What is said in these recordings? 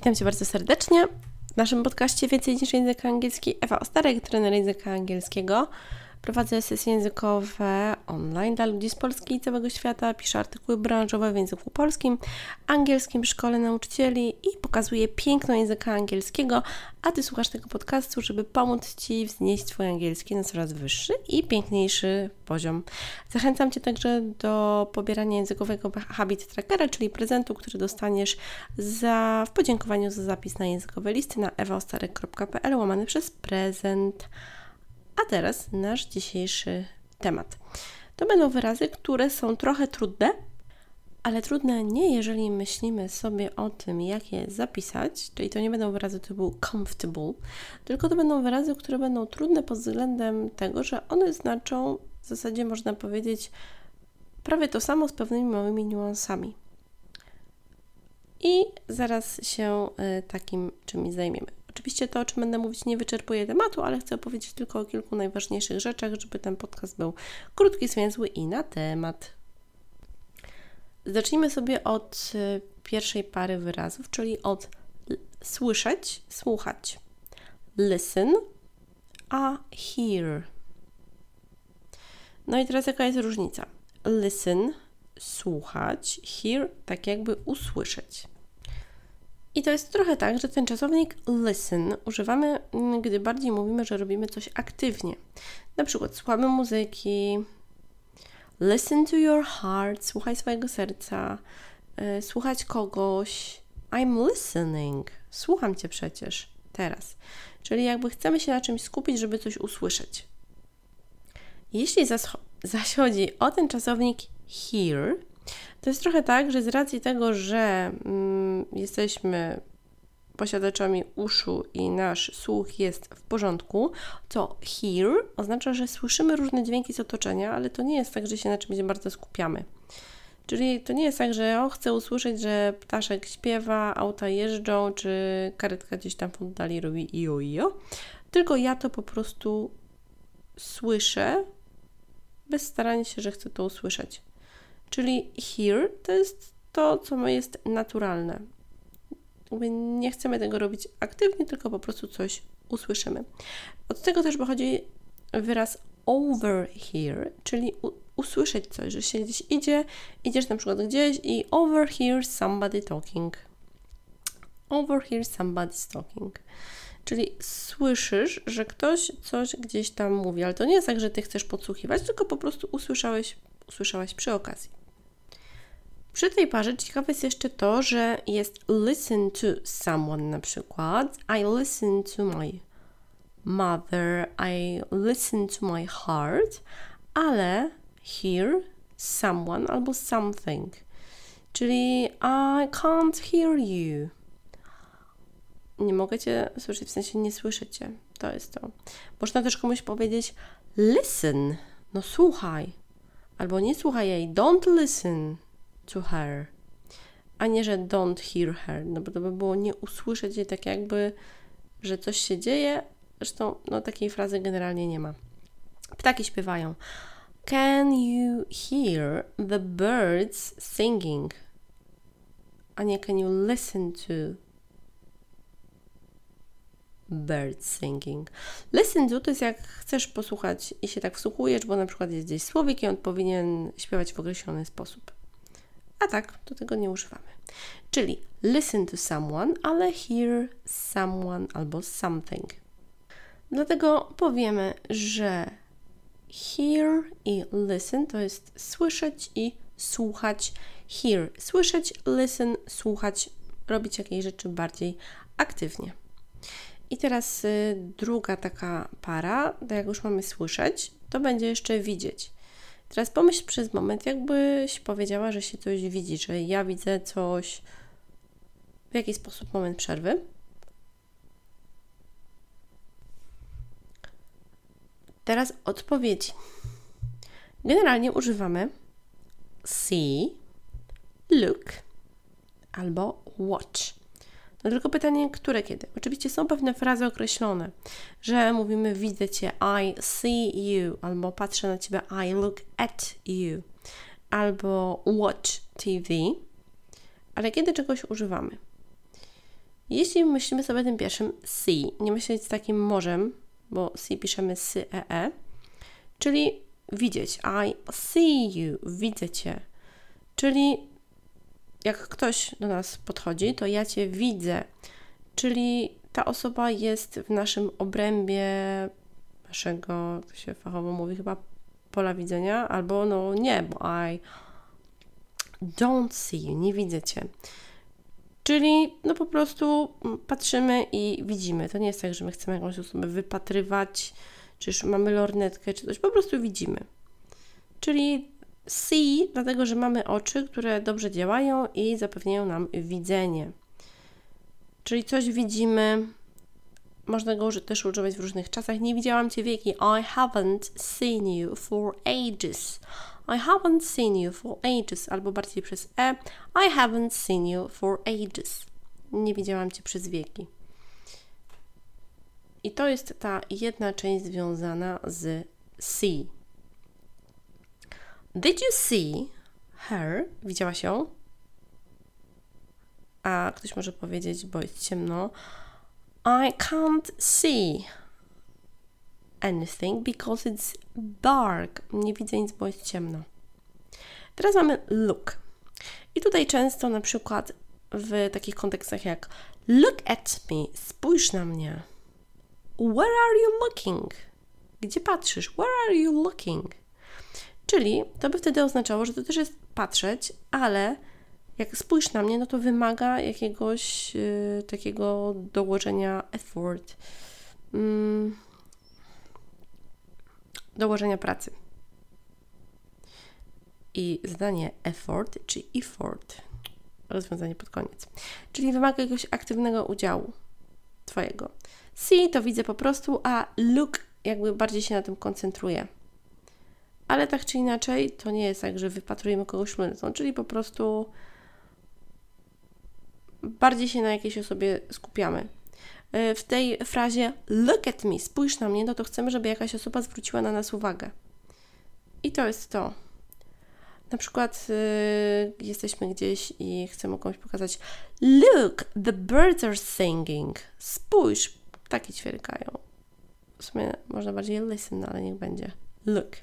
Witam Cię bardzo serdecznie w naszym podcaście Więcej niż język angielski. Ewa Ostarek, trener języka angielskiego. Prowadzę sesje językowe online dla ludzi z Polski i całego świata. Piszę artykuły branżowe w języku polskim, angielskim w szkole nauczycieli i pokazuję piękno języka angielskiego, a Ty słuchasz tego podcastu, żeby pomóc Ci wznieść Twój angielski na coraz wyższy i piękniejszy poziom. Zachęcam Cię także do pobierania językowego Habit Trackera, czyli prezentu, który dostaniesz w podziękowaniu za zapis na językowe listy na evaostarek.pl /prezent. A teraz nasz dzisiejszy temat. To będą wyrazy, które są trochę trudne, ale trudne nie, jeżeli myślimy sobie o tym, jak je zapisać, czyli to nie będą wyrazy typu comfortable, tylko to będą wyrazy, które będą trudne pod względem tego, że one znaczą w zasadzie, można powiedzieć, prawie to samo z pewnymi małymi niuansami. I zaraz się takim czymś zajmiemy. Oczywiście to, o czym będę mówić, nie wyczerpuje tematu, ale chcę opowiedzieć tylko o kilku najważniejszych rzeczach, żeby ten podcast był krótki, zwięzły i na temat. Zacznijmy sobie od pierwszej pary wyrazów, czyli od słyszeć, słuchać. Listen, a hear. No i teraz jaka jest różnica? Listen, słuchać, hear, tak jakby usłyszeć. I to jest trochę tak, że ten czasownik listen używamy, gdy bardziej mówimy, że robimy coś aktywnie. Na przykład słuchamy muzyki, listen to your heart, słuchaj swojego serca, słuchać kogoś, I'm listening, słucham Cię przecież teraz. Czyli jakby chcemy się na czymś skupić, żeby coś usłyszeć. Jeśli zaś chodzi o ten czasownik hear, to jest trochę tak, że z racji tego, że jesteśmy posiadaczami uszu i nasz słuch jest w porządku, to hear oznacza, że słyszymy różne dźwięki z otoczenia, ale to nie jest tak, że się na czymś bardzo skupiamy. Czyli to nie jest tak, że chcę usłyszeć, że ptaszek śpiewa, auta jeżdżą, czy karetka gdzieś tam w oddali robi ijo ijo, tylko ja to po prostu słyszę bez starania się, że chcę to usłyszeć. Czyli hear to jest to, co jest naturalne. Nie chcemy tego robić aktywnie, tylko po prostu coś usłyszymy. Od tego też pochodzi wyraz overhear, czyli usłyszeć coś, że się gdzieś idziesz na przykład gdzieś i overhear somebody talking. Overhear somebody's talking. Czyli słyszysz, że ktoś coś gdzieś tam mówi, ale to nie jest tak, że Ty chcesz podsłuchiwać, tylko po prostu usłyszałaś przy okazji. Przy tej parze ciekawe jest jeszcze to, że jest listen to someone, na przykład I listen to my mother, I listen to my heart, ale hear someone albo something, czyli I can't hear you. Nie mogę Cię słyszeć, w sensie nie słyszę Cię. To jest to. Można też komuś powiedzieć listen, no słuchaj. Albo nie słuchaj jej, don't listen to her, a nie, że don't hear her, no bo to by było nie usłyszeć jej, tak jakby, że coś się dzieje. Zresztą takiej frazy generalnie nie ma. Ptaki śpiewają. Can you hear the birds singing? A nie can you listen to bird singing. Listen to jest jak chcesz posłuchać i się tak wsłuchujesz, bo na przykład jest gdzieś słowik i on powinien śpiewać w określony sposób. A tak, do tego nie używamy. Czyli listen to someone, ale hear someone albo something. Dlatego powiemy, że hear i listen to jest słyszeć i słuchać. Hear słyszeć, listen słuchać, robić jakieś rzeczy bardziej aktywnie. I teraz druga taka para, to jak już mamy słyszeć, to będzie jeszcze widzieć. Teraz pomyśl przez moment, jakbyś powiedziała, że się coś widzi, że ja widzę coś. W jaki sposób? Moment przerwy. Teraz odpowiedzi. Generalnie używamy see, look albo watch. No tylko pytanie, które kiedy? Oczywiście są pewne frazy określone, że mówimy widzę Cię, I see you, albo patrzę na Ciebie, I look at you, albo watch TV, ale kiedy czegoś używamy? Jeśli myślimy sobie tym pierwszym C, nie myśleć takim możem, bo C piszemy s e, czyli widzieć. I see you, widzę Cię. Czyli jak ktoś do nas podchodzi, to ja Cię widzę. Czyli ta osoba jest w naszym obrębie naszego, to się fachowo mówi chyba, pola widzenia, albo no nie, bo I don't see you, nie widzę Cię. Czyli no po prostu patrzymy i widzimy. To nie jest tak, że my chcemy jakąś osobę wypatrywać, czy już mamy lornetkę, czy coś. Po prostu widzimy. Czyli see, dlatego że mamy oczy, które dobrze działają i zapewniają nam widzenie. Czyli coś widzimy. Można go też używać w różnych czasach. Nie widziałam Cię wieki. I haven't seen you for ages. I haven't seen you for ages. Albo bardziej przez e. I haven't seen you for ages. Nie widziałam Cię przez wieki. I to jest ta jedna część związana z see. Did you see her? Widziałaś ją? A ktoś może powiedzieć, bo jest ciemno. I can't see anything because it's dark. Nie widzę nic, bo jest ciemno. Teraz mamy look. I tutaj często na przykład w takich kontekstach jak look at me, spójrz na mnie. Where are you looking? Gdzie patrzysz? Where are you looking? Czyli to by wtedy oznaczało, że to też jest patrzeć, ale jak spójrz na mnie, no to wymaga jakiegoś takiego dołożenia effort, dołożenia pracy. I zdanie effort czy effort, rozwiązanie pod koniec. Czyli wymaga jakiegoś aktywnego udziału Twojego. See to widzę po prostu, a look jakby bardziej się na tym koncentruje. Ale tak czy inaczej, to nie jest tak, że wypatrujemy kogoś lunetą, czyli po prostu bardziej się na jakiejś osobie skupiamy. W tej frazie look at me, spójrz na mnie, no to chcemy, żeby jakaś osoba zwróciła na nas uwagę. I to jest to. Na przykład jesteśmy gdzieś i chcemy komuś pokazać look, the birds are singing. Spójrz, ptaki ćwierkają. W sumie można bardziej listen, ale niech będzie. Look.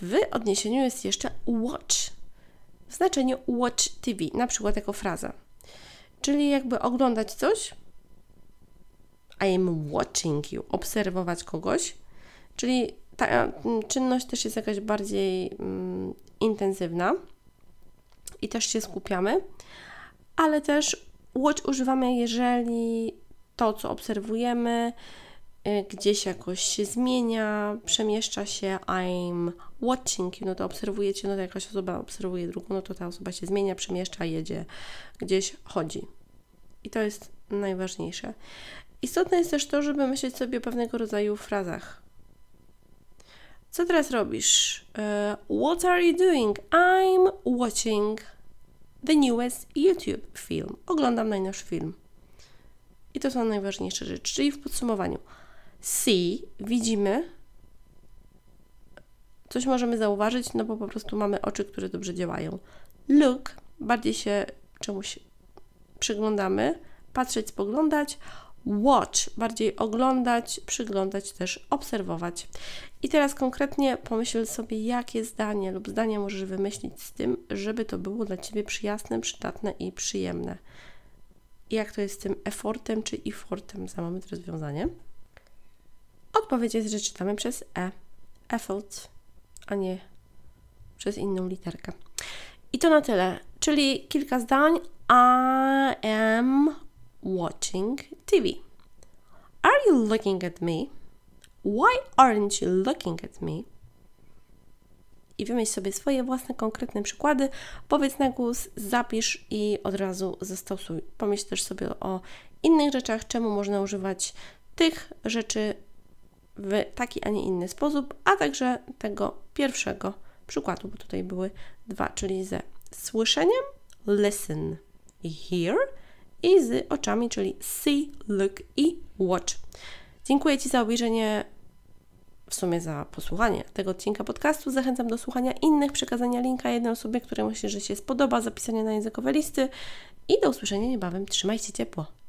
W odniesieniu jest jeszcze watch. W znaczeniu watch TV, na przykład jako fraza. Czyli jakby oglądać coś. I am watching you. Obserwować kogoś. Czyli ta czynność też jest jakaś bardziej intensywna. I też się skupiamy. Ale też watch używamy, jeżeli to, co obserwujemy, gdzieś jakoś się zmienia, przemieszcza się, I'm watching you, no to obserwujecie, no to jakaś osoba obserwuje drugą, no to ta osoba się zmienia, przemieszcza, jedzie, gdzieś chodzi. I to jest najważniejsze. Istotne jest też to, żeby myśleć sobie o pewnego rodzaju frazach. Co teraz robisz? What are you doing? I'm watching the newest YouTube film. Oglądam najnowszy film. I to są najważniejsze rzeczy. Czyli w podsumowaniu. See, widzimy, coś możemy zauważyć, no bo po prostu mamy oczy, które dobrze działają. Look, bardziej się czemuś przyglądamy, patrzeć, spoglądać. Watch, bardziej oglądać, przyglądać, też obserwować. I teraz konkretnie pomyśl sobie, jakie zdanie lub zdania możesz wymyślić z tym, żeby to było dla Ciebie przyjazne, przydatne i przyjemne. I jak to jest z tym effortem czy effortem za moment rozwiązanie? Odpowiedź jest, że czytamy przez e, effort, a nie przez inną literkę. I to na tyle, czyli kilka zdań. I am watching TV. Are you looking at me? Why aren't you looking at me? I wymyśl sobie swoje własne, konkretne przykłady. Powiedz na głos, zapisz i od razu zastosuj. Pomyśl też sobie o innych rzeczach, czemu można używać tych rzeczy w taki, a nie inny sposób, a także tego pierwszego przykładu, bo tutaj były dwa, czyli ze słyszeniem, listen i hear, i z oczami, czyli see, look i watch. Dziękuję Ci za obejrzenie, w sumie za posłuchanie tego odcinka podcastu. Zachęcam do słuchania innych, przekazania linka jednej osobie, której myślę, że się spodoba, zapisania na językowe listy i do usłyszenia niebawem. Trzymajcie ciepło.